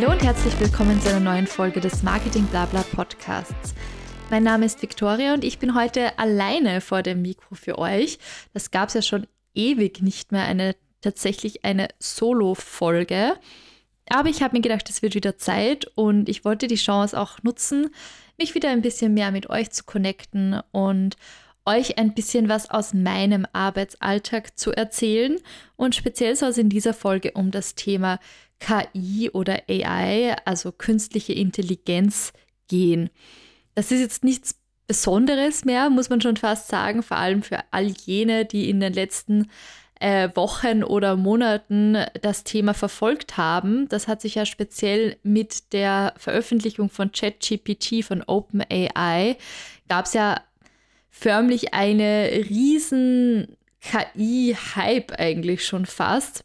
Hallo und herzlich willkommen zu einer neuen Folge des Marketing-Blabla Podcasts. Mein Name ist Victoria und ich bin heute alleine vor dem Mikro für euch. Das gab es ja schon ewig nicht mehr, tatsächlich eine Solo-Folge. Aber ich habe mir gedacht, es wird wieder Zeit und ich wollte die Chance auch nutzen, mich wieder ein bisschen mehr mit euch zu connecten und euch ein bisschen was aus meinem Arbeitsalltag zu erzählen. Und speziell soll es in dieser Folge um das Thema KI oder AI, also künstliche Intelligenz, gehen. Das ist jetzt nichts Besonderes mehr, muss man schon fast sagen, vor allem für all jene, die in den letzten Wochen oder Monaten das Thema verfolgt haben. Das hat sich ja speziell mit der Veröffentlichung von ChatGPT von OpenAI, gab es ja förmlich eine riesen KI-Hype eigentlich schon fast.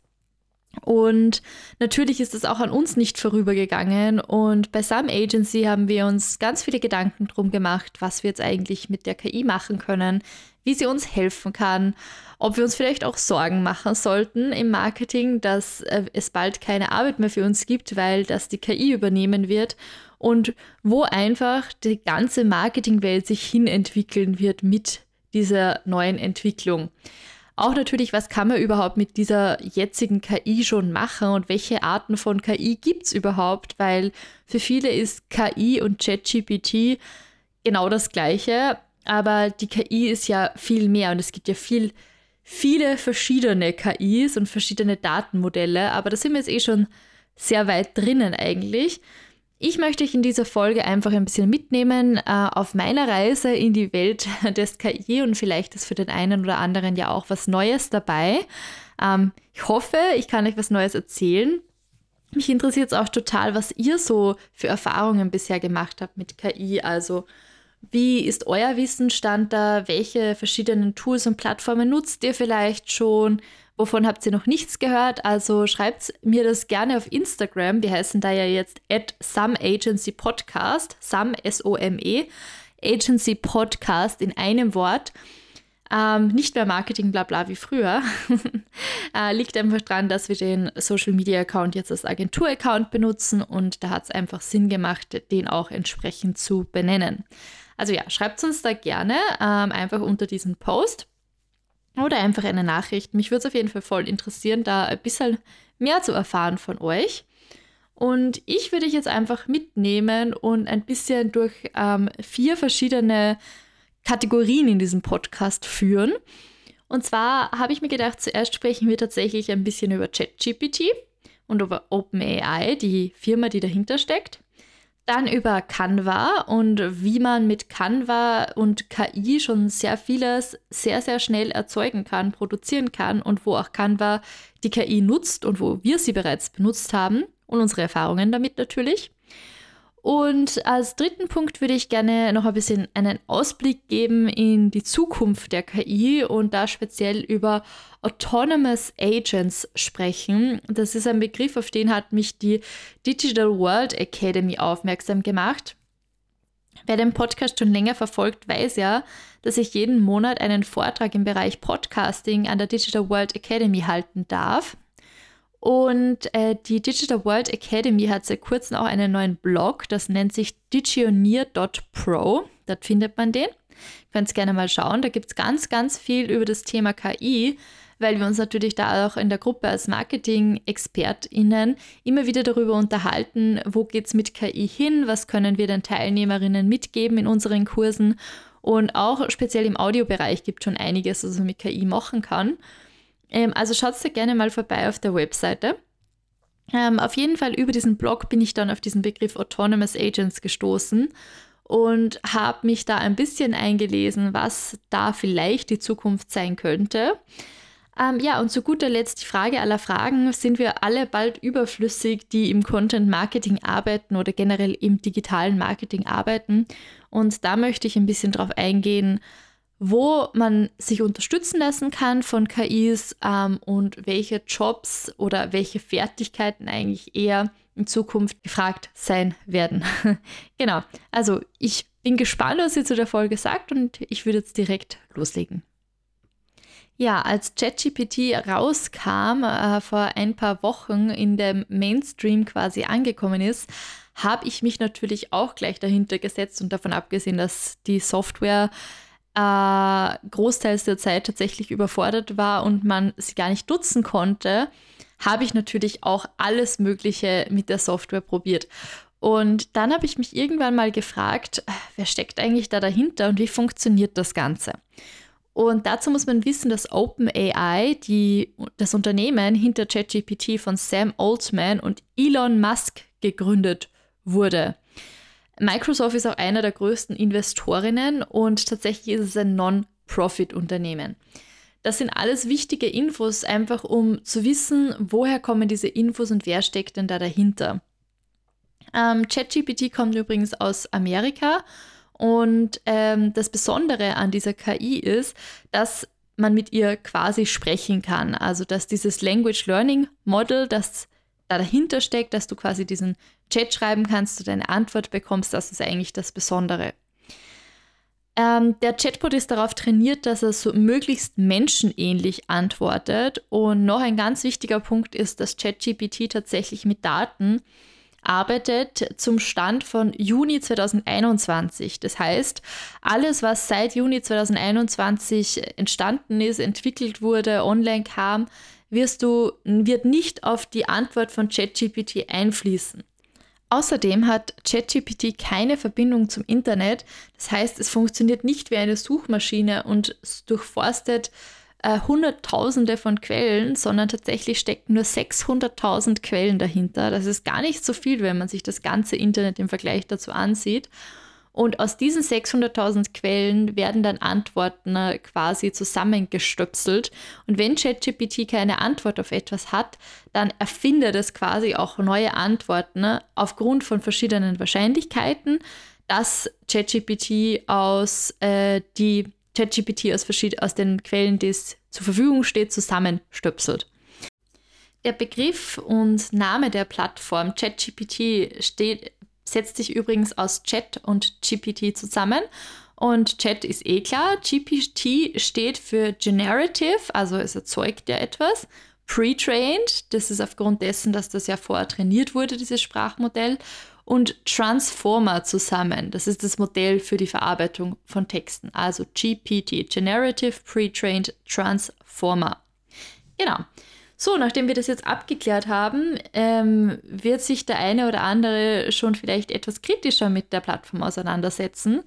Und natürlich ist es auch an uns nicht vorübergegangen und bei Some Agency haben wir uns ganz viele Gedanken drum gemacht, was wir jetzt eigentlich mit der KI machen können, wie sie uns helfen kann, ob wir uns vielleicht auch Sorgen machen sollten im Marketing, dass es bald keine Arbeit mehr für uns gibt, weil das die KI übernehmen wird und wo einfach die ganze Marketingwelt sich hin entwickeln wird mit dieser neuen Entwicklung. Auch natürlich, was kann man überhaupt mit dieser jetzigen KI schon machen und welche Arten von KI gibt es überhaupt? Weil für viele ist KI und ChatGPT genau das Gleiche, aber die KI ist ja viel mehr und es gibt ja viele verschiedene KIs und verschiedene Datenmodelle, aber da sind wir jetzt schon sehr weit drinnen eigentlich. Ich möchte euch in dieser Folge einfach ein bisschen mitnehmen auf meiner Reise in die Welt des KI und vielleicht ist für den einen oder anderen ja auch was Neues dabei. Ich hoffe, ich kann euch was Neues erzählen. Mich interessiert es auch total, was ihr so für Erfahrungen bisher gemacht habt mit KI. Also wie ist euer Wissensstand da? Welche verschiedenen Tools und Plattformen nutzt ihr vielleicht schon? Wovon habt ihr noch nichts gehört? Also schreibt mir das gerne auf Instagram. Wir heißen da ja jetzt @someagencypodcast, Some, S-O-M-E, Agency Podcast in einem Wort. Nicht mehr Marketing, bla bla wie früher. Liegt einfach daran, dass wir den Social-Media-Account jetzt als Agentur-Account benutzen und da hat es einfach Sinn gemacht, den auch entsprechend zu benennen. Also ja, schreibt uns da gerne einfach unter diesen Post. Oder einfach eine Nachricht. Mich würde es auf jeden Fall voll interessieren, da ein bisschen mehr zu erfahren von euch. Und ich würde euch jetzt einfach mitnehmen und ein bisschen durch 4 verschiedene Kategorien in diesem Podcast führen. Und zwar habe ich mir gedacht, zuerst sprechen wir tatsächlich ein bisschen über ChatGPT und über OpenAI, die Firma, die dahinter steckt. Dann über Canva und wie man mit Canva und KI schon sehr vieles sehr, sehr schnell erzeugen kann, produzieren kann und wo auch Canva die KI nutzt und wo wir sie bereits benutzt haben und unsere Erfahrungen damit natürlich. Und als dritten Punkt würde ich gerne noch ein bisschen einen Ausblick geben in die Zukunft der KI und da speziell über Autonomous Agents sprechen. Das ist ein Begriff, auf den hat mich die Digital World Academy aufmerksam gemacht. Wer den Podcast schon länger verfolgt, weiß ja, dass ich jeden Monat einen Vortrag im Bereich Podcasting an der Digital World Academy halten darf. Und die Digital World Academy hat seit kurzem auch einen neuen Blog, das nennt sich digioneer.pro. Dort findet man den. Ihr könnt es gerne mal schauen. Da gibt es ganz, ganz viel über das Thema KI, weil wir uns natürlich da auch in der Gruppe als Marketing-ExpertInnen immer wieder darüber unterhalten, wo geht es mit KI hin, was können wir den TeilnehmerInnen mitgeben in unseren Kursen. Und auch speziell im Audiobereich gibt es schon einiges, was man mit KI machen kann. Also schaut da gerne mal vorbei auf der Webseite. Auf jeden Fall über diesen Blog bin ich dann auf diesen Begriff Autonomous Agents gestoßen und habe mich da ein bisschen eingelesen, was da vielleicht die Zukunft sein könnte. Ja, und zu guter Letzt die Frage aller Fragen: Sind wir alle bald überflüssig, die im Content Marketing arbeiten oder generell im digitalen Marketing arbeiten? Und da möchte ich ein bisschen drauf eingehen, wo man sich unterstützen lassen kann von KIs und welche Jobs oder welche Fertigkeiten eigentlich eher in Zukunft gefragt sein werden. Genau, also ich bin gespannt, was ihr zu der Folge sagt und ich würde jetzt direkt loslegen. Ja, als ChatGPT rauskam, vor ein paar Wochen in dem Mainstream quasi angekommen ist, habe ich mich natürlich auch gleich dahinter gesetzt und davon abgesehen, dass die Software großteils der Zeit tatsächlich überfordert war und man sie gar nicht nutzen konnte, habe ich natürlich auch alles Mögliche mit der Software probiert. Und dann habe ich mich irgendwann mal gefragt, wer steckt eigentlich da dahinter und wie funktioniert das Ganze? Und dazu muss man wissen, dass OpenAI, das Unternehmen hinter ChatGPT von Sam Altman und Elon Musk gegründet wurde. Microsoft ist auch einer der größten Investorinnen und tatsächlich ist es ein Non-Profit-Unternehmen. Das sind alles wichtige Infos, einfach um zu wissen, woher kommen diese Infos und wer steckt denn da dahinter. ChatGPT kommt übrigens aus Amerika. Und das Besondere an dieser KI ist, dass man mit ihr quasi sprechen kann. Also dass dieses Language Learning Model, das da dahinter steckt, dass du quasi diesen Chat schreiben kannst, du deine Antwort bekommst, das ist eigentlich das Besondere. Der Chatbot ist darauf trainiert, dass er so möglichst menschenähnlich antwortet. Und noch ein ganz wichtiger Punkt ist, dass ChatGPT tatsächlich mit Daten arbeitet zum Stand von Juni 2021. Das heißt, alles, was seit Juni 2021 entstanden ist, entwickelt wurde, online kam, wird nicht auf die Antwort von ChatGPT einfließen. Außerdem hat ChatGPT keine Verbindung zum Internet. Das heißt, es funktioniert nicht wie eine Suchmaschine und durchforstet Hunderttausende von Quellen, sondern tatsächlich stecken nur 600.000 Quellen dahinter. Das ist gar nicht so viel, wenn man sich das ganze Internet im Vergleich dazu ansieht. Und aus diesen 600.000 Quellen werden dann Antworten quasi zusammengestöpselt. Und wenn ChatGPT keine Antwort auf etwas hat, dann erfindet es quasi auch neue Antworten aufgrund von verschiedenen Wahrscheinlichkeiten, dass ChatGPT aus den Quellen, die es zur Verfügung steht, zusammenstöpselt. Der Begriff und Name der Plattform ChatGPT setzt sich übrigens aus Chat und GPT zusammen. Und Chat ist klar. GPT steht für Generative, also es erzeugt ja etwas. Pre-trained, das ist aufgrund dessen, dass das ja vorher trainiert wurde, dieses Sprachmodell. Und Transformer zusammen. Das ist das Modell für die Verarbeitung von Texten. Also GPT, Generative Pre-Trained Transformer. Genau. So, nachdem wir das jetzt abgeklärt haben, wird sich der eine oder andere schon vielleicht etwas kritischer mit der Plattform auseinandersetzen.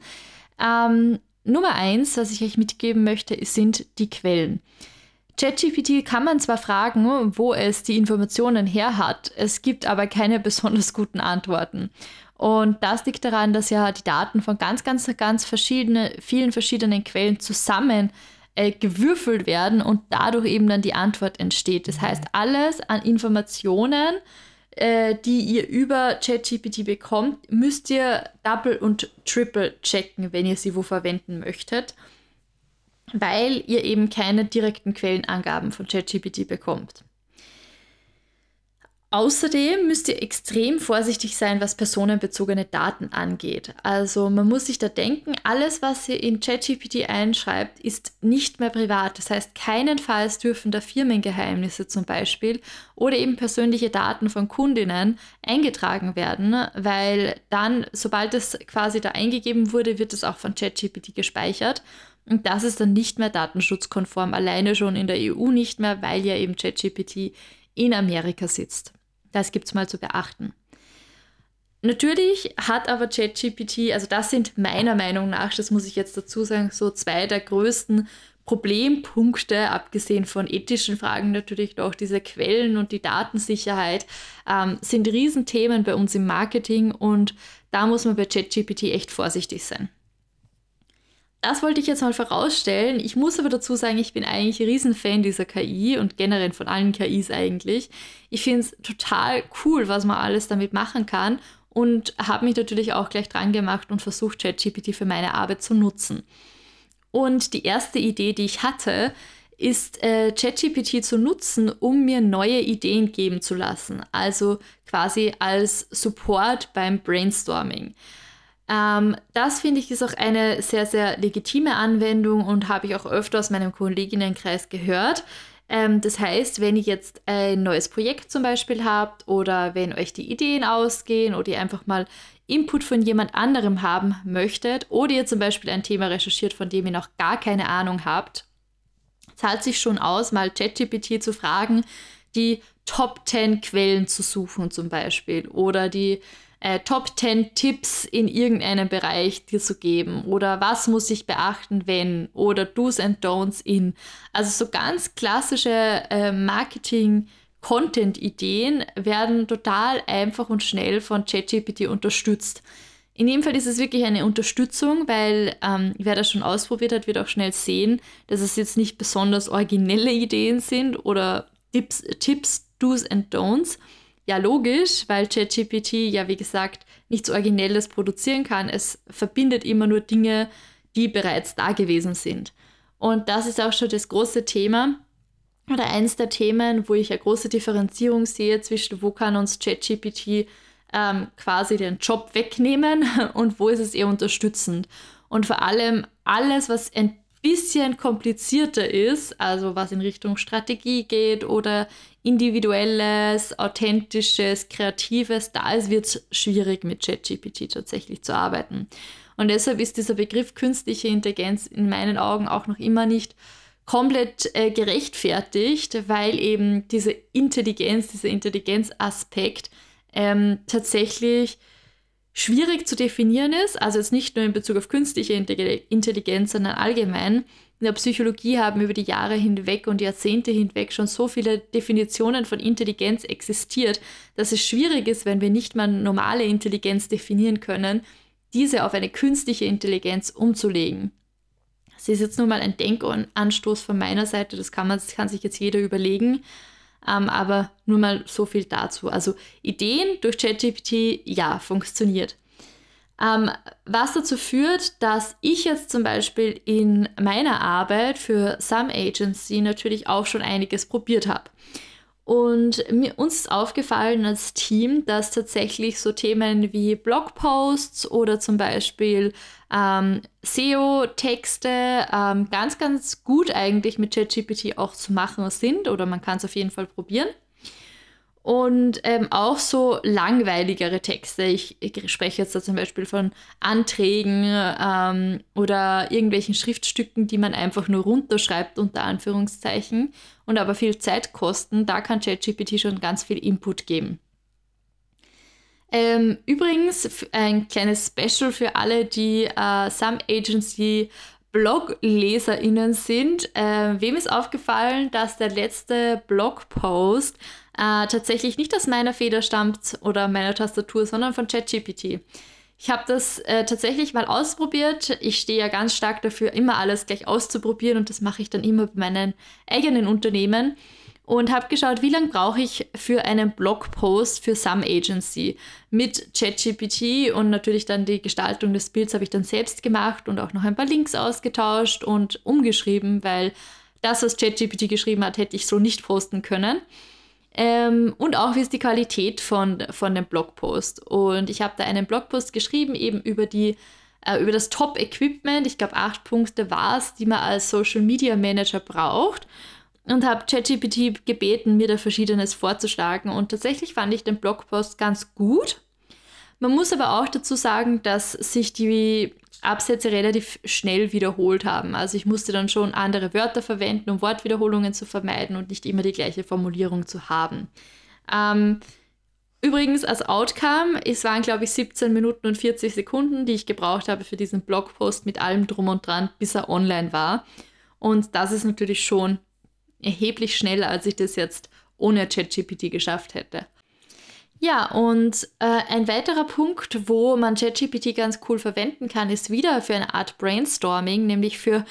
Nummer 1, was ich euch mitgeben möchte, sind die Quellen. ChatGPT kann man zwar fragen, wo es die Informationen her hat, es gibt aber keine besonders guten Antworten. Und das liegt daran, dass ja die Daten von vielen verschiedenen Quellen zusammen gewürfelt werden und dadurch eben dann die Antwort entsteht. Das heißt, alles an Informationen, die ihr über ChatGPT bekommt, müsst ihr double und triple checken, wenn ihr sie wo verwenden möchtet, weil ihr eben keine direkten Quellenangaben von ChatGPT bekommt. Außerdem müsst ihr extrem vorsichtig sein, was personenbezogene Daten angeht. Also man muss sich da denken, alles, was ihr in ChatGPT einschreibt, ist nicht mehr privat. Das heißt, keinenfalls dürfen da Firmengeheimnisse zum Beispiel oder eben persönliche Daten von Kundinnen eingetragen werden, weil dann, sobald es quasi da eingegeben wurde, wird es auch von ChatGPT gespeichert. Und das ist dann nicht mehr datenschutzkonform, alleine schon in der EU nicht mehr, weil ja eben ChatGPT in Amerika sitzt. Das gibt es mal zu beachten. Natürlich hat aber ChatGPT, also das sind meiner Meinung nach, das muss ich jetzt dazu sagen, so zwei der größten Problempunkte, abgesehen von ethischen Fragen natürlich auch diese Quellen und die Datensicherheit, sind Riesenthemen bei uns im Marketing und da muss man bei ChatGPT echt vorsichtig sein. Das wollte ich jetzt mal vorausstellen. Ich muss aber dazu sagen, ich bin eigentlich ein Riesenfan dieser KI und generell von allen KIs eigentlich. Ich finde es total cool, was man alles damit machen kann und habe mich natürlich auch gleich dran gemacht und versucht, ChatGPT für meine Arbeit zu nutzen. Und die erste Idee, die ich hatte, ist ChatGPT zu nutzen, um mir neue Ideen geben zu lassen. Also quasi als Support beim Brainstorming. Das finde ich ist auch eine sehr, sehr legitime Anwendung und habe ich auch öfter aus meinem Kolleginnenkreis gehört. Das heißt, wenn ihr jetzt ein neues Projekt zum Beispiel habt oder wenn euch die Ideen ausgehen oder ihr einfach mal Input von jemand anderem haben möchtet oder ihr zum Beispiel ein Thema recherchiert, von dem ihr noch gar keine Ahnung habt, zahlt sich schon aus, mal ChatGPT zu fragen, die Top 10 Quellen zu suchen zum Beispiel oder die Top 10 Tipps in irgendeinem Bereich dir zu geben oder was muss ich beachten, wenn oder Do's and Don'ts in. Also so ganz klassische Marketing-Content-Ideen werden total einfach und schnell von ChatGPT unterstützt. In dem Fall ist es wirklich eine Unterstützung, weil wer das schon ausprobiert hat, wird auch schnell sehen, dass es jetzt nicht besonders originelle Ideen sind oder Tipps, Do's and Don'ts. Ja, logisch, weil ChatGPT ja, wie gesagt, nichts Originelles produzieren kann. Es verbindet immer nur Dinge, die bereits da gewesen sind. Und das ist auch schon das große Thema oder eins der Themen, wo ich eine große Differenzierung sehe zwischen, wo kann uns ChatGPT quasi den Job wegnehmen und wo ist es eher unterstützend. Und vor allem alles, was ein bisschen komplizierter ist, also was in Richtung Strategie geht oder individuelles, authentisches, kreatives, da wird es schwierig mit ChatGPT tatsächlich zu arbeiten. Und deshalb ist dieser Begriff künstliche Intelligenz in meinen Augen auch noch immer nicht komplett gerechtfertigt, weil eben diese Intelligenz, dieser Intelligenzaspekt tatsächlich schwierig zu definieren ist, also jetzt nicht nur in Bezug auf künstliche Intelligenz, sondern allgemein. In der Psychologie haben über die Jahre hinweg und Jahrzehnte hinweg schon so viele Definitionen von Intelligenz existiert, dass es schwierig ist, wenn wir nicht mal normale Intelligenz definieren können, diese auf eine künstliche Intelligenz umzulegen. Das ist jetzt nur mal ein Denkanstoß von meiner Seite, das kann sich jetzt jeder überlegen, aber nur mal so viel dazu. Also Ideen durch ChatGPT, ja, funktioniert. Was dazu führt, dass ich jetzt zum Beispiel in meiner Arbeit für Some Agency natürlich auch schon einiges probiert habe. Und uns ist aufgefallen als Team, dass tatsächlich so Themen wie Blogposts oder zum Beispiel SEO-Texte ganz, ganz gut eigentlich mit ChatGPT auch zu machen sind oder man kann es auf jeden Fall probieren. Und auch so langweiligere Texte. Ich spreche jetzt da zum Beispiel von Anträgen oder irgendwelchen Schriftstücken, die man einfach nur runterschreibt, unter Anführungszeichen, und aber viel Zeit kosten. Da kann ChatGPT schon ganz viel Input geben. Übrigens ein kleines Special für alle, die Some Agency BlogleserInnen sind. Wem ist aufgefallen, dass der letzte Blogpost tatsächlich nicht aus meiner Feder stammt oder meiner Tastatur, sondern von ChatGPT. Ich habe das tatsächlich mal ausprobiert. Ich stehe ja ganz stark dafür, immer alles gleich auszuprobieren und das mache ich dann immer bei meinen eigenen Unternehmen und habe geschaut, wie lange brauche ich für einen Blogpost für Some Agency mit ChatGPT und natürlich dann die Gestaltung des Bilds habe ich dann selbst gemacht und auch noch ein paar Links ausgetauscht und umgeschrieben, weil das, was ChatGPT geschrieben hat, hätte ich so nicht posten können. Und auch, wie ist die Qualität von dem Blogpost. Und ich habe da einen Blogpost geschrieben, eben über das Top-Equipment. Ich glaube, 8 Punkte war es, die man als Social-Media-Manager braucht. Und habe ChatGPT gebeten, mir da Verschiedenes vorzuschlagen. Und tatsächlich fand ich den Blogpost ganz gut. Man muss aber auch dazu sagen, dass sich die Absätze relativ schnell wiederholt haben. Also ich musste dann schon andere Wörter verwenden, um Wortwiederholungen zu vermeiden und nicht immer die gleiche Formulierung zu haben. Übrigens als Outcome, es waren, glaube ich, 17 Minuten und 40 Sekunden, die ich gebraucht habe für diesen Blogpost mit allem drum und dran, bis er online war. Und das ist natürlich schon erheblich schneller, als ich das jetzt ohne ChatGPT geschafft hätte. Ja, und ein weiterer Punkt, wo man ChatGPT ganz cool verwenden kann, ist wieder für eine Art Brainstorming, nämlich für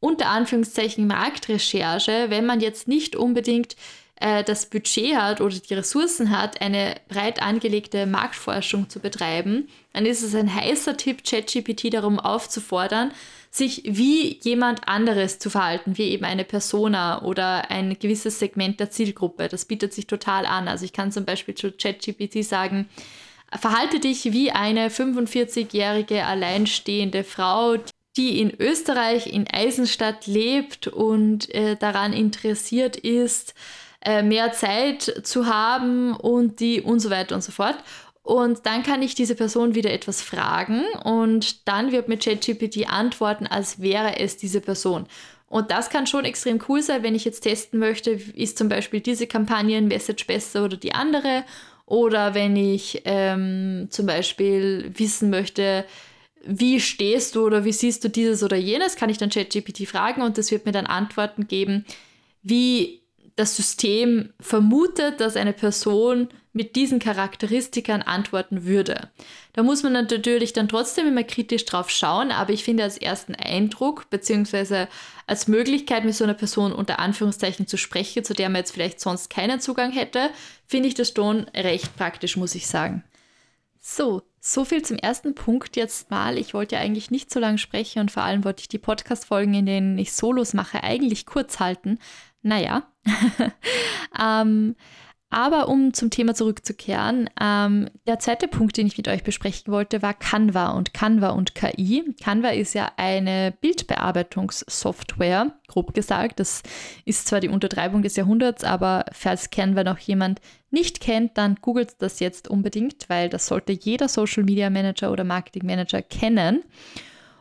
unter Anführungszeichen Marktrecherche, wenn man jetzt nicht unbedingt das Budget hat oder die Ressourcen hat, eine breit angelegte Marktforschung zu betreiben, dann ist es ein heißer Tipp, ChatGPT darum aufzufordern, sich wie jemand anderes zu verhalten, wie eben eine Persona oder ein gewisses Segment der Zielgruppe. Das bietet sich total an. Also ich kann zum Beispiel zu ChatGPT sagen, Verhalte dich wie eine 45-jährige alleinstehende Frau, die in Österreich in Eisenstadt lebt und daran interessiert ist, mehr Zeit zu haben und die und so weiter und so fort. Und dann kann ich diese Person wieder etwas fragen und dann wird mir ChatGPT antworten, als wäre es diese Person. Und das kann schon extrem cool sein, wenn ich jetzt testen möchte, ist zum Beispiel diese Kampagnen-Message besser oder die andere. Oder wenn ich zum Beispiel wissen möchte, wie stehst du oder wie siehst du dieses oder jenes, kann ich dann ChatGPT fragen und das wird mir dann Antworten geben, wie das System vermutet, dass eine Person mit diesen Charakteristikern antworten würde. Da muss man natürlich dann trotzdem immer kritisch drauf schauen, aber ich finde als ersten Eindruck bzw. als Möglichkeit, mit so einer Person unter Anführungszeichen zu sprechen, zu der man jetzt vielleicht sonst keinen Zugang hätte, finde ich das schon recht praktisch, muss ich sagen. So viel zum ersten Punkt jetzt mal. Ich wollte ja eigentlich nicht so lange sprechen und vor allem wollte ich die Podcast-Folgen, in denen ich Solos mache, eigentlich kurz halten. Naja, aber um zum Thema zurückzukehren, der zweite Punkt, den ich mit euch besprechen wollte, war Canva und KI. Canva ist ja eine Bildbearbeitungssoftware, grob gesagt. Das ist zwar die Untertreibung des Jahrhunderts, aber falls Canva noch jemand nicht kennt, dann googelt das jetzt unbedingt, weil das sollte jeder Social Media Manager oder Marketing Manager kennen.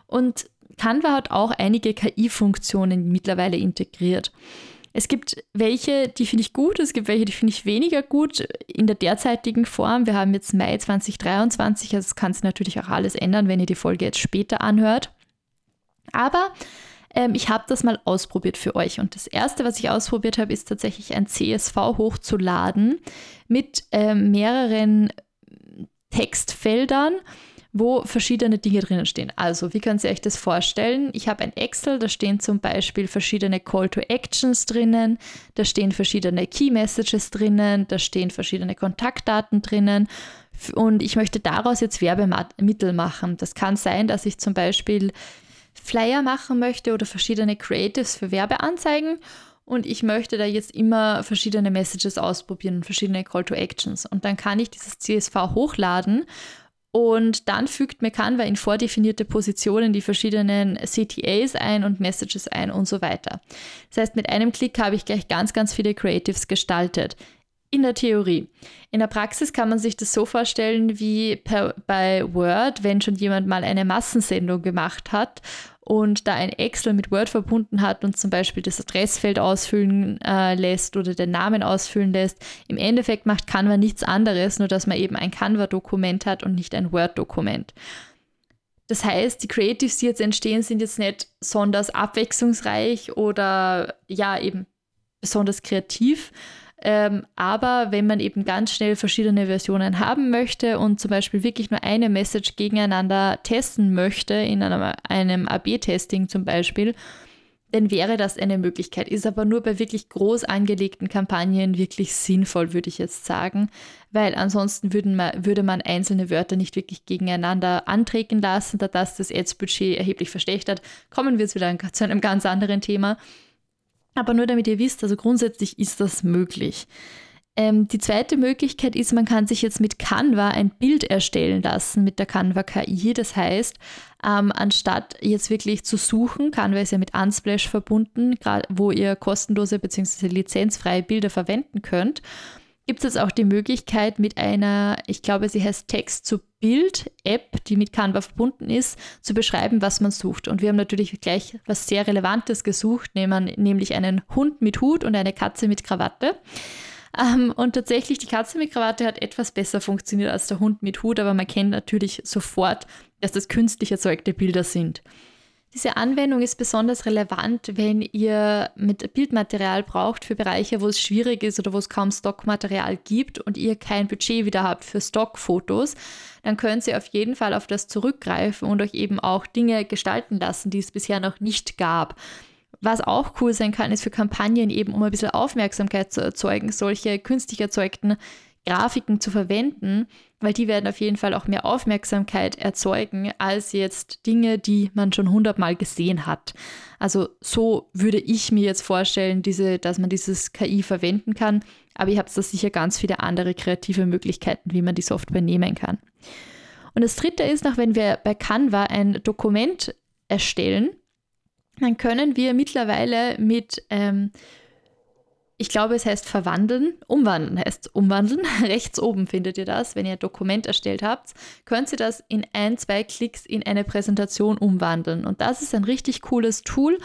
Und Canva hat auch einige KI-Funktionen mittlerweile integriert. Es gibt welche, die finde ich gut, es gibt welche, die finde ich weniger gut in der derzeitigen Form. Wir haben jetzt Mai 2023, also es kann sich natürlich auch alles ändern, wenn ihr die Folge jetzt später anhört. Aber ich habe das mal ausprobiert für euch. Und das Erste, was ich ausprobiert habe, ist tatsächlich ein CSV hochzuladen mit mehreren Textfeldern, wo verschiedene Dinge drinnen stehen. Also, wie könnt ihr euch das vorstellen? Ich habe ein Excel, da stehen zum Beispiel verschiedene Call to Actions drinnen, da stehen verschiedene Key Messages drinnen, da stehen verschiedene Kontaktdaten drinnen und ich möchte daraus jetzt Werbemittel machen. Das kann sein, dass ich zum Beispiel Flyer machen möchte oder verschiedene Creatives für Werbeanzeigen und ich möchte da jetzt immer verschiedene Messages ausprobieren, verschiedene Call to Actions und dann kann ich dieses CSV hochladen. Und dann fügt mir Canva in vordefinierte Positionen die verschiedenen CTAs ein und Messages ein und so weiter. Das heißt, mit einem Klick habe ich gleich ganz, ganz viele Creatives gestaltet. In der Theorie. In der Praxis kann man sich das so vorstellen wie bei Word, wenn schon jemand mal eine Massensendung gemacht hat und da ein Excel mit Word verbunden hat und zum Beispiel das Adressfeld ausfüllen lässt oder den Namen ausfüllen lässt. Im Endeffekt macht Canva nichts anderes, nur dass man eben ein Canva-Dokument hat und nicht ein Word-Dokument. Das heißt, die Creatives, die jetzt entstehen, sind jetzt nicht besonders abwechslungsreich oder ja eben besonders kreativ. Aber wenn man eben ganz schnell verschiedene Versionen haben möchte und zum Beispiel wirklich nur eine Message gegeneinander testen möchte, in einem AB-Testing zum Beispiel, dann wäre das eine Möglichkeit. Ist aber nur bei wirklich groß angelegten Kampagnen wirklich sinnvoll, würde ich jetzt sagen, weil ansonsten würde man einzelne Wörter nicht wirklich gegeneinander antreten lassen, da das Ads-Budget erheblich verschlechtert. Kommen wir jetzt wieder zu einem ganz anderen Thema. Aber nur damit ihr wisst, also grundsätzlich ist das möglich. Die zweite Möglichkeit ist, man kann sich jetzt mit Canva ein Bild erstellen lassen, mit der Canva KI. Das heißt, anstatt jetzt wirklich zu suchen, Canva ist ja mit Unsplash verbunden, wo ihr kostenlose bzw. lizenzfreie Bilder verwenden könnt, gibt es jetzt auch die Möglichkeit mit einer, ich glaube, sie heißt Text-zu-Bild-App, die mit Canva verbunden ist, zu beschreiben, was man sucht. Und wir haben natürlich gleich was sehr Relevantes gesucht, nämlich einen Hund mit Hut und eine Katze mit Krawatte. Und tatsächlich, die Katze mit Krawatte hat etwas besser funktioniert als der Hund mit Hut, aber man kennt natürlich sofort, dass das künstlich erzeugte Bilder sind. Diese Anwendung ist besonders relevant, wenn ihr mit Bildmaterial braucht für Bereiche, wo es schwierig ist oder wo es kaum Stockmaterial gibt und ihr kein Budget wieder habt für Stockfotos, dann könnt ihr auf jeden Fall auf das zurückgreifen und euch eben auch Dinge gestalten lassen, die es bisher noch nicht gab. Was auch cool sein kann, ist für Kampagnen eben, um ein bisschen Aufmerksamkeit zu erzeugen, solche künstlich erzeugten Grafiken zu verwenden, weil die werden auf jeden Fall auch mehr Aufmerksamkeit erzeugen als jetzt Dinge, die man schon 100-mal gesehen hat. Also so würde ich mir jetzt vorstellen, dass man dieses KI verwenden kann, aber ihr habt da sicher ganz viele andere kreative Möglichkeiten, wie man die Software nehmen kann. Und das Dritte ist noch, wenn wir bei Canva ein Dokument erstellen, dann können wir mittlerweile mit ich glaube, es heißt umwandeln. Rechts oben findet ihr das, wenn ihr ein Dokument erstellt habt. Könnt ihr das in 1-2 Klicks in eine Präsentation umwandeln. Und das ist ein richtig cooles Tool.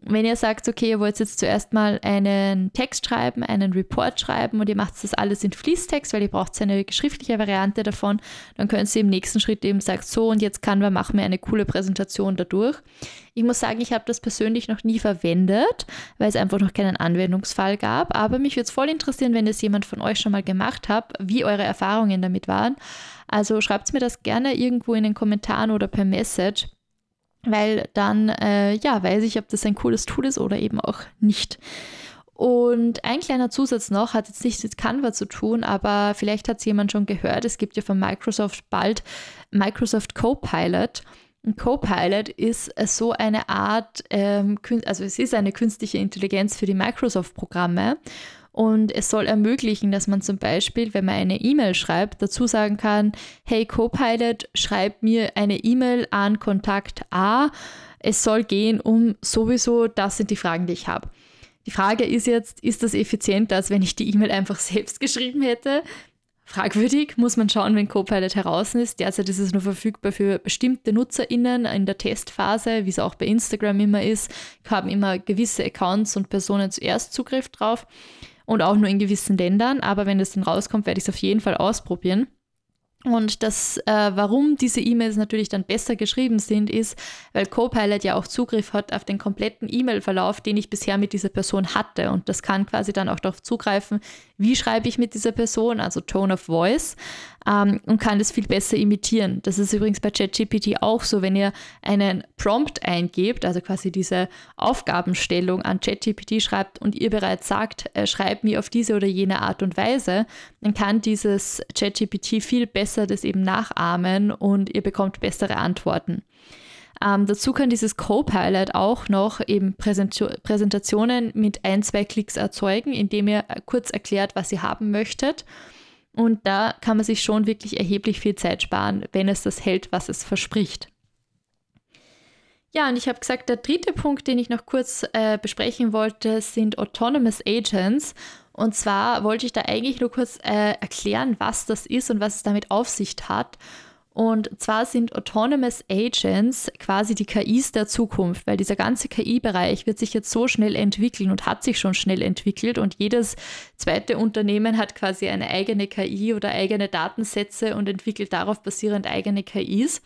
Wenn ihr sagt, okay, ihr wollt jetzt zuerst mal einen Text schreiben, einen Report schreiben und ihr macht das alles in Fließtext, weil ihr braucht eine schriftliche Variante davon, dann könnt ihr im nächsten Schritt eben sagen, so und jetzt Canva, mach mir eine coole Präsentation dadurch. Ich muss sagen, ich habe das persönlich noch nie verwendet, weil es einfach noch keinen Anwendungsfall gab, aber mich würde es voll interessieren, wenn es jemand von euch schon mal gemacht hat, wie eure Erfahrungen damit waren. Also schreibt mir das gerne irgendwo in den Kommentaren oder per Message. Weil dann, weiß ich, ob das ein cooles Tool ist oder eben auch nicht. Und ein kleiner Zusatz noch, hat jetzt nichts mit Canva zu tun, aber vielleicht hat es jemand schon gehört, es gibt ja von Microsoft bald Microsoft Copilot. Und Copilot ist so eine Art, es ist eine künstliche Intelligenz für die Microsoft-Programme. Und es soll ermöglichen, dass man zum Beispiel, wenn man eine E-Mail schreibt, dazu sagen kann, hey Copilot, schreib mir eine E-Mail an Kontakt A. Es soll gehen um sowieso, das sind die Fragen, die ich habe. Die Frage ist jetzt, ist das effizienter, als wenn ich die E-Mail einfach selbst geschrieben hätte? Fragwürdig, muss man schauen, wenn Copilot heraus ist. Derzeit ist es nur verfügbar für bestimmte NutzerInnen in der Testphase, wie es auch bei Instagram immer ist. Haben immer gewisse Accounts und Personen zuerst Zugriff drauf. Und auch nur in gewissen Ländern, aber wenn das dann rauskommt, werde ich es auf jeden Fall ausprobieren. Und das, warum diese E-Mails natürlich dann besser geschrieben sind, ist, weil Copilot ja auch Zugriff hat auf den kompletten E-Mail-Verlauf, den ich bisher mit dieser Person hatte. Und das kann quasi dann auch darauf zugreifen, wie schreibe ich mit dieser Person, also Tone of Voice, und kann das viel besser imitieren. Das ist übrigens bei ChatGPT auch so, wenn ihr einen Prompt eingebt, also quasi diese Aufgabenstellung an ChatGPT schreibt und ihr bereits sagt, schreibt mir auf diese oder jene Art und Weise, dann kann dieses ChatGPT viel besser das eben nachahmen und ihr bekommt bessere Antworten. Dazu kann dieses Copilot auch noch eben Präsentationen mit 1-2 Klicks erzeugen, indem ihr kurz erklärt, was ihr haben möchtet. Und da kann man sich schon wirklich erheblich viel Zeit sparen, wenn es das hält, was es verspricht. Ja, und ich habe gesagt, der dritte Punkt, den ich noch kurz besprechen wollte, sind Autonomous Agents. Und zwar wollte ich da eigentlich nur kurz erklären, was das ist und was es damit auf sich hat. Und zwar sind Autonomous Agents quasi die KIs der Zukunft, weil dieser ganze KI-Bereich wird sich jetzt so schnell entwickeln und hat sich schon schnell entwickelt und jedes zweite Unternehmen hat quasi eine eigene KI oder eigene Datensätze und entwickelt darauf basierend eigene KIs.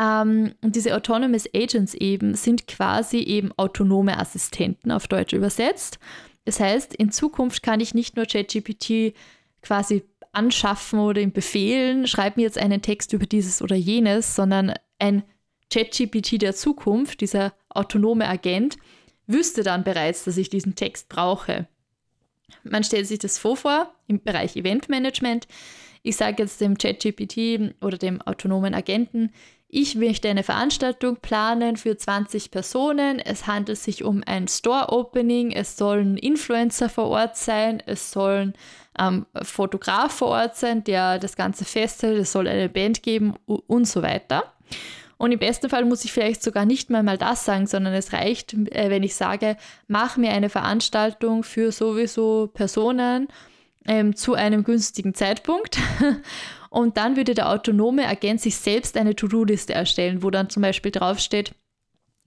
Und diese Autonomous Agents eben sind quasi eben autonome Assistenten auf Deutsch übersetzt. Das heißt, in Zukunft kann ich nicht nur ChatGPT quasi anschaffen oder ihm befehlen, schreib mir jetzt einen Text über dieses oder jenes, sondern ein ChatGPT der Zukunft, dieser autonome Agent, wüsste dann bereits, dass ich diesen Text brauche. Man stellt sich das vor im Bereich Eventmanagement. Ich sage jetzt dem ChatGPT oder dem autonomen Agenten, ich möchte eine Veranstaltung planen für 20 Personen. Es handelt sich um ein Store-Opening. Es sollen Influencer vor Ort sein. Es sollen Fotograf vor Ort sein, der das Ganze festhält. Es soll eine Band geben und so weiter. Und im besten Fall muss ich vielleicht sogar nicht mal das sagen, sondern es reicht, wenn ich sage, mach mir eine Veranstaltung für sowieso Personen zu einem günstigen Zeitpunkt. Und dann würde der autonome Agent sich selbst eine To-Do-Liste erstellen, wo dann zum Beispiel draufsteht,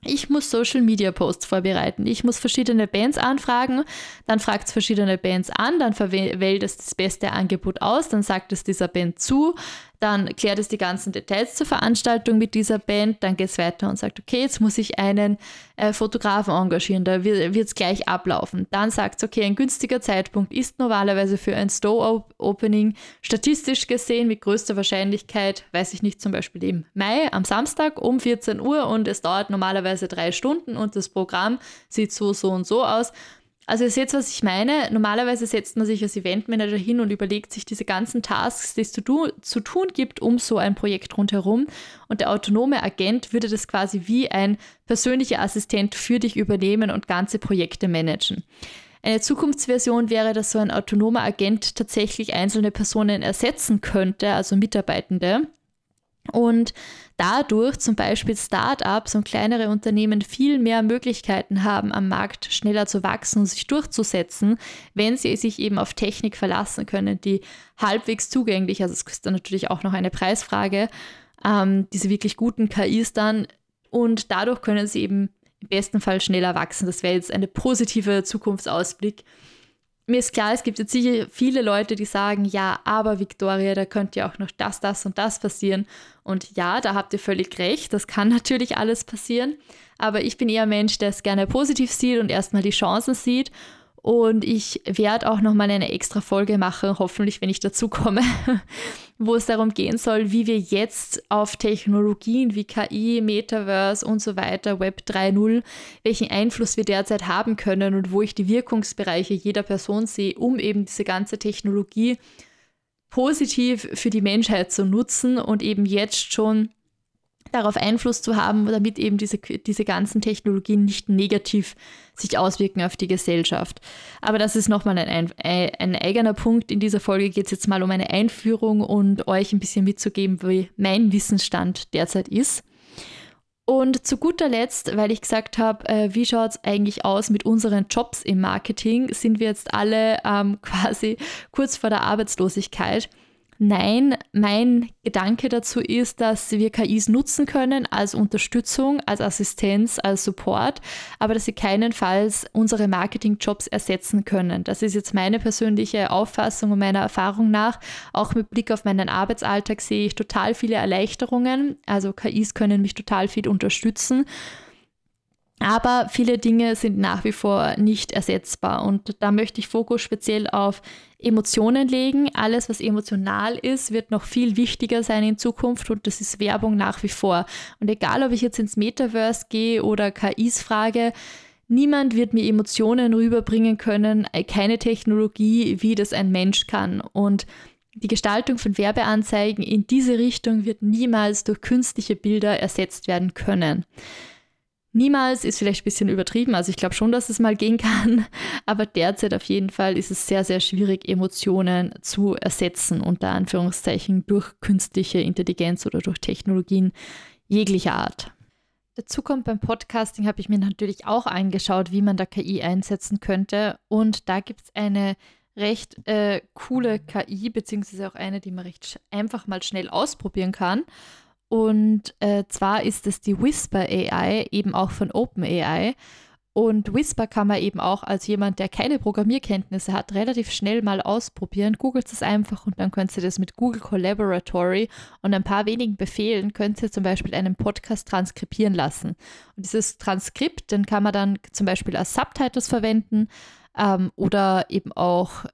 ich muss Social-Media-Posts vorbereiten, ich muss verschiedene Bands anfragen, dann fragt es verschiedene Bands an, dann wählt es das beste Angebot aus, dann sagt es dieser Band zu, dann klärt es die ganzen Details zur Veranstaltung mit dieser Band, dann geht es weiter und sagt, okay, jetzt muss ich einen Fotografen engagieren, da wird es gleich ablaufen. Dann sagt es, okay, ein günstiger Zeitpunkt ist normalerweise für ein Store-Opening statistisch gesehen mit größter Wahrscheinlichkeit, weiß ich nicht, zum Beispiel im Mai am Samstag um 14 Uhr und es dauert normalerweise 3 Stunden und das Programm sieht so und so aus. Also ihr seht, was ich meine. Normalerweise setzt man sich als Eventmanager hin und überlegt sich diese ganzen Tasks, die es zu tun gibt, um so ein Projekt rundherum. Und der autonome Agent würde das quasi wie ein persönlicher Assistent für dich übernehmen und ganze Projekte managen. Eine Zukunftsversion wäre, dass so ein autonomer Agent tatsächlich einzelne Personen ersetzen könnte, also Mitarbeitende. Und dadurch zum Beispiel Startups und kleinere Unternehmen viel mehr Möglichkeiten haben, am Markt schneller zu wachsen und sich durchzusetzen, wenn sie sich eben auf Technik verlassen können, die halbwegs zugänglich, also es ist dann natürlich auch noch eine Preisfrage, diese wirklich guten KIs dann, und dadurch können sie eben im besten Fall schneller wachsen. Das wäre jetzt ein positiver Zukunftsausblick. Mir ist klar, es gibt jetzt sicher viele Leute, die sagen, ja, aber Victoria, da könnte ja auch noch das, das und das passieren. Und ja, da habt ihr völlig recht, das kann natürlich alles passieren. Aber ich bin eher ein Mensch, der es gerne positiv sieht und erstmal die Chancen sieht. Und ich werde auch nochmal eine extra Folge machen, hoffentlich, wenn ich dazu komme, wo es darum gehen soll, wie wir jetzt auf Technologien wie KI, Metaverse und so weiter, Web 3.0, welchen Einfluss wir derzeit haben können und wo ich die Wirkungsbereiche jeder Person sehe, um eben diese ganze Technologie positiv für die Menschheit zu nutzen und eben jetzt schon darauf Einfluss zu haben, damit eben diese ganzen Technologien nicht negativ sich auswirken auf die Gesellschaft. Aber das ist nochmal ein eigener Punkt. In dieser Folge geht es jetzt mal um eine Einführung und euch ein bisschen mitzugeben, wie mein Wissensstand derzeit ist. Und zu guter Letzt, weil ich gesagt habe, wie schaut es eigentlich aus mit unseren Jobs im Marketing? Sind wir jetzt alle quasi kurz vor der Arbeitslosigkeit? Nein, mein Gedanke dazu ist, dass wir KIs nutzen können als Unterstützung, als Assistenz, als Support, aber dass sie keinenfalls unsere Marketingjobs ersetzen können. Das ist jetzt meine persönliche Auffassung und meiner Erfahrung nach. Auch mit Blick auf meinen Arbeitsalltag sehe ich total viele Erleichterungen. Also KIs können mich total viel unterstützen. Aber viele Dinge sind nach wie vor nicht ersetzbar und da möchte ich Fokus speziell auf Emotionen legen. Alles, was emotional ist, wird noch viel wichtiger sein in Zukunft und das ist Werbung nach wie vor. Und egal, ob ich jetzt ins Metaverse gehe oder KIs frage, niemand wird mir Emotionen rüberbringen können, keine Technologie, wie das ein Mensch kann. Und die Gestaltung von Werbeanzeigen in diese Richtung wird niemals durch künstliche Bilder ersetzt werden können. Niemals ist vielleicht ein bisschen übertrieben, also ich glaube schon, dass es mal gehen kann, aber derzeit auf jeden Fall ist es sehr, sehr schwierig, Emotionen zu ersetzen, unter Anführungszeichen, durch künstliche Intelligenz oder durch Technologien jeglicher Art. Dazu kommt beim Podcasting, habe ich mir natürlich auch angeschaut, wie man da KI einsetzen könnte, und da gibt es eine recht coole KI, beziehungsweise auch eine, die man recht einfach mal schnell ausprobieren kann. Und zwar ist es die Whisper AI, eben auch von OpenAI. Und Whisper kann man eben auch als jemand, der keine Programmierkenntnisse hat, relativ schnell mal ausprobieren. Googelt es einfach und dann könnt ihr das mit Google Collaboratory und ein paar wenigen Befehlen könnt ihr zum Beispiel einen Podcast transkribieren lassen. Und dieses Transkript, den kann man dann zum Beispiel als Subtitles verwenden oder eben auch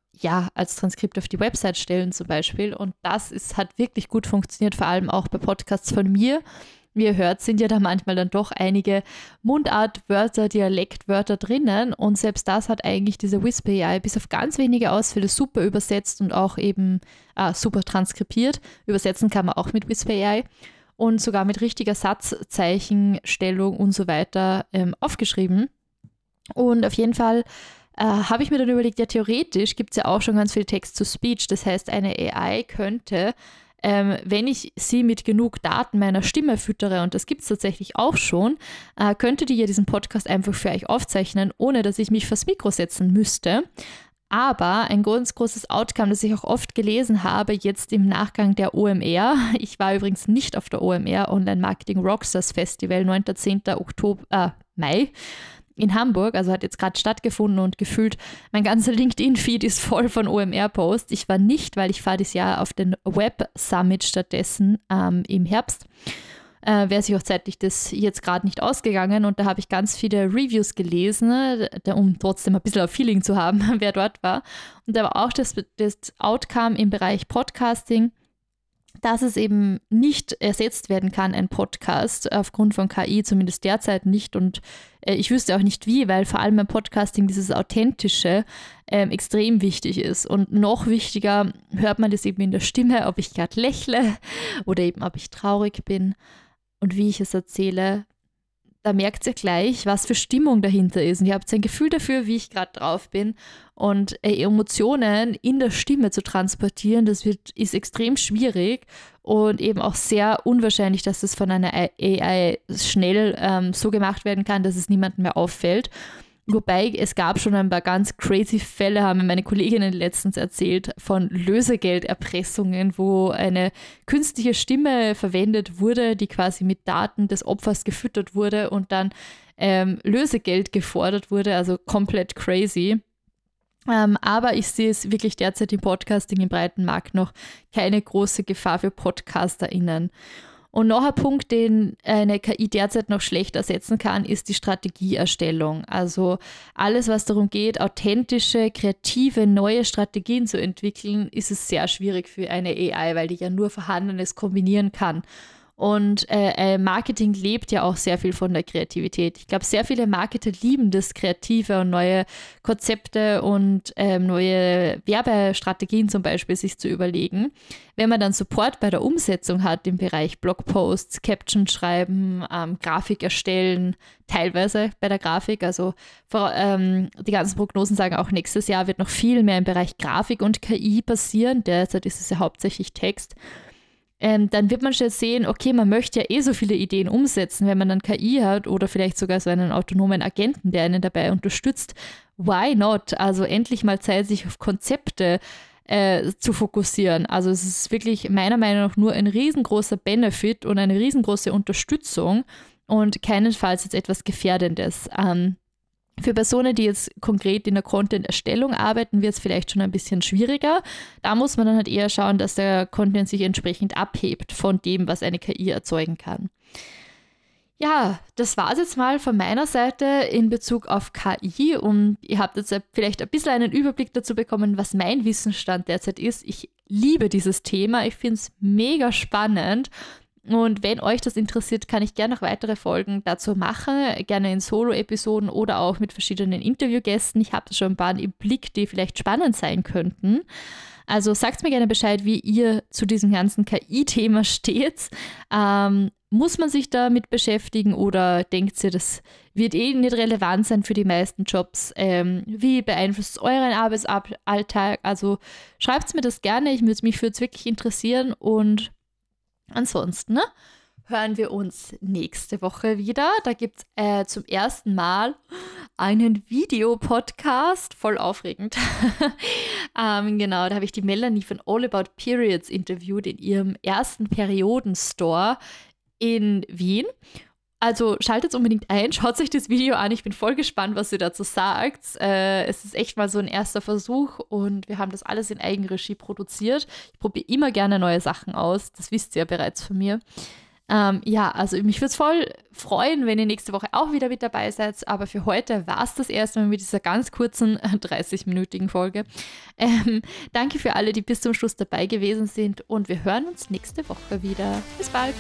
als Transkript auf die Website stellen zum Beispiel. Und das hat wirklich gut funktioniert, vor allem auch bei Podcasts von mir. Wie ihr hört, sind ja da manchmal dann doch einige Mundartwörter, Dialektwörter drinnen. Und selbst das hat eigentlich diese Whisper AI bis auf ganz wenige Ausfälle super übersetzt und auch eben super transkribiert. Übersetzen kann man auch mit Whisper AI. Und sogar mit richtiger Satzzeichenstellung und so weiter aufgeschrieben. Und auf jeden Fall habe ich mir dann überlegt, ja, theoretisch gibt es ja auch schon ganz viel Text-to-Speech. Das heißt, eine AI könnte, wenn ich sie mit genug Daten meiner Stimme füttere, und das gibt es tatsächlich auch schon, könnte die ja diesen Podcast einfach für euch aufzeichnen, ohne dass ich mich vors Mikro setzen müsste. Aber ein ganz großes Outcome, das ich auch oft gelesen habe, jetzt im Nachgang der OMR, ich war übrigens nicht auf der OMR, Online Marketing Rockstars Festival, 9.10. Mai, in Hamburg, also hat jetzt gerade stattgefunden und gefühlt, mein ganzer LinkedIn-Feed ist voll von OMR-Posts. Ich war nicht, weil ich fahre dieses Jahr auf den Web Summit stattdessen im Herbst. Wäre sich auch zeitlich das jetzt gerade nicht ausgegangen und da habe ich ganz viele Reviews gelesen, um trotzdem ein bisschen ein Feeling zu haben, wer dort war. Und da war auch das Outcome im Bereich Podcasting, dass es eben nicht ersetzt werden kann, ein Podcast, aufgrund von KI, zumindest derzeit nicht. Und ich wüsste auch nicht wie, weil vor allem beim Podcasting dieses Authentische extrem wichtig ist. Und noch wichtiger hört man das eben in der Stimme, ob ich gerade lächle oder eben ob ich traurig bin und wie ich es erzähle. Da merkt ihr gleich, was für Stimmung dahinter ist. Und ihr habt ein Gefühl dafür, wie ich gerade drauf bin. Und Emotionen in der Stimme zu transportieren, das ist extrem schwierig und eben auch sehr unwahrscheinlich, dass das von einer AI schnell so gemacht werden kann, dass es niemandem mehr auffällt. Wobei, es gab schon ein paar ganz crazy Fälle, haben mir meine Kolleginnen letztens erzählt, von Lösegelderpressungen, wo eine künstliche Stimme verwendet wurde, die quasi mit Daten des Opfers gefüttert wurde und dann Lösegeld gefordert wurde, also komplett crazy. Aber ich sehe es wirklich derzeit im Podcasting im breiten Markt noch keine große Gefahr für PodcasterInnen. Und noch ein Punkt, den eine KI derzeit noch schlecht ersetzen kann, ist die Strategieerstellung. Also alles, was darum geht, authentische, kreative, neue Strategien zu entwickeln, ist es sehr schwierig für eine AI, weil die ja nur Vorhandenes kombinieren kann. Und Marketing lebt ja auch sehr viel von der Kreativität. Ich glaube, sehr viele Marketer lieben das Kreative und neue Konzepte und neue Werbestrategien zum Beispiel sich zu überlegen. Wenn man dann Support bei der Umsetzung hat im Bereich Blogposts, Caption schreiben, Grafik erstellen, teilweise bei der Grafik, also die ganzen Prognosen sagen auch, nächstes Jahr wird noch viel mehr im Bereich Grafik und KI passieren. Derzeit ist es ja hauptsächlich Text. Dann wird man schnell sehen, okay, man möchte ja so viele Ideen umsetzen, wenn man dann KI hat oder vielleicht sogar so einen autonomen Agenten, der einen dabei unterstützt. Why not? Also endlich mal Zeit, sich auf Konzepte zu fokussieren. Also es ist wirklich meiner Meinung nach nur ein riesengroßer Benefit und eine riesengroße Unterstützung und keinesfalls jetzt etwas Gefährdendes. Für Personen, die jetzt konkret in der Content-Erstellung arbeiten, wird es vielleicht schon ein bisschen schwieriger. Da muss man dann halt eher schauen, dass der Content sich entsprechend abhebt von dem, was eine KI erzeugen kann. Ja, das war es jetzt mal von meiner Seite in Bezug auf KI und ihr habt jetzt vielleicht ein bisschen einen Überblick dazu bekommen, was mein Wissensstand derzeit ist. Ich liebe dieses Thema, ich finde es mega spannend. Und wenn euch das interessiert, kann ich gerne noch weitere Folgen dazu machen, gerne in Solo-Episoden oder auch mit verschiedenen Interviewgästen. Ich habe da schon ein paar im Blick, die vielleicht spannend sein könnten. Also sagt mir gerne Bescheid, wie ihr zu diesem ganzen KI-Thema steht. Muss man sich damit beschäftigen oder denkt ihr, das wird nicht relevant sein für die meisten Jobs? Wie beeinflusst es euren Arbeitsalltag? Also schreibt mir das gerne, mich würde es wirklich interessieren und ansonsten hören wir uns nächste Woche wieder. Da gibt es zum ersten Mal einen Videopodcast. Voll aufregend. Genau, da habe ich die Melanie von All About Periods interviewt in ihrem ersten Periodenstore in Wien. Also schaltet unbedingt ein, schaut euch das Video an. Ich bin voll gespannt, was ihr dazu sagt. Es ist echt mal so ein erster Versuch und wir haben das alles in Eigenregie produziert. Ich probiere immer gerne neue Sachen aus. Das wisst ihr ja bereits von mir. Ja, also mich würde es voll freuen, wenn ihr nächste Woche auch wieder mit dabei seid. Aber für heute war es das erste Mal mit dieser ganz kurzen 30-minütigen Folge. Danke für alle, die bis zum Schluss dabei gewesen sind und wir hören uns nächste Woche wieder. Bis bald!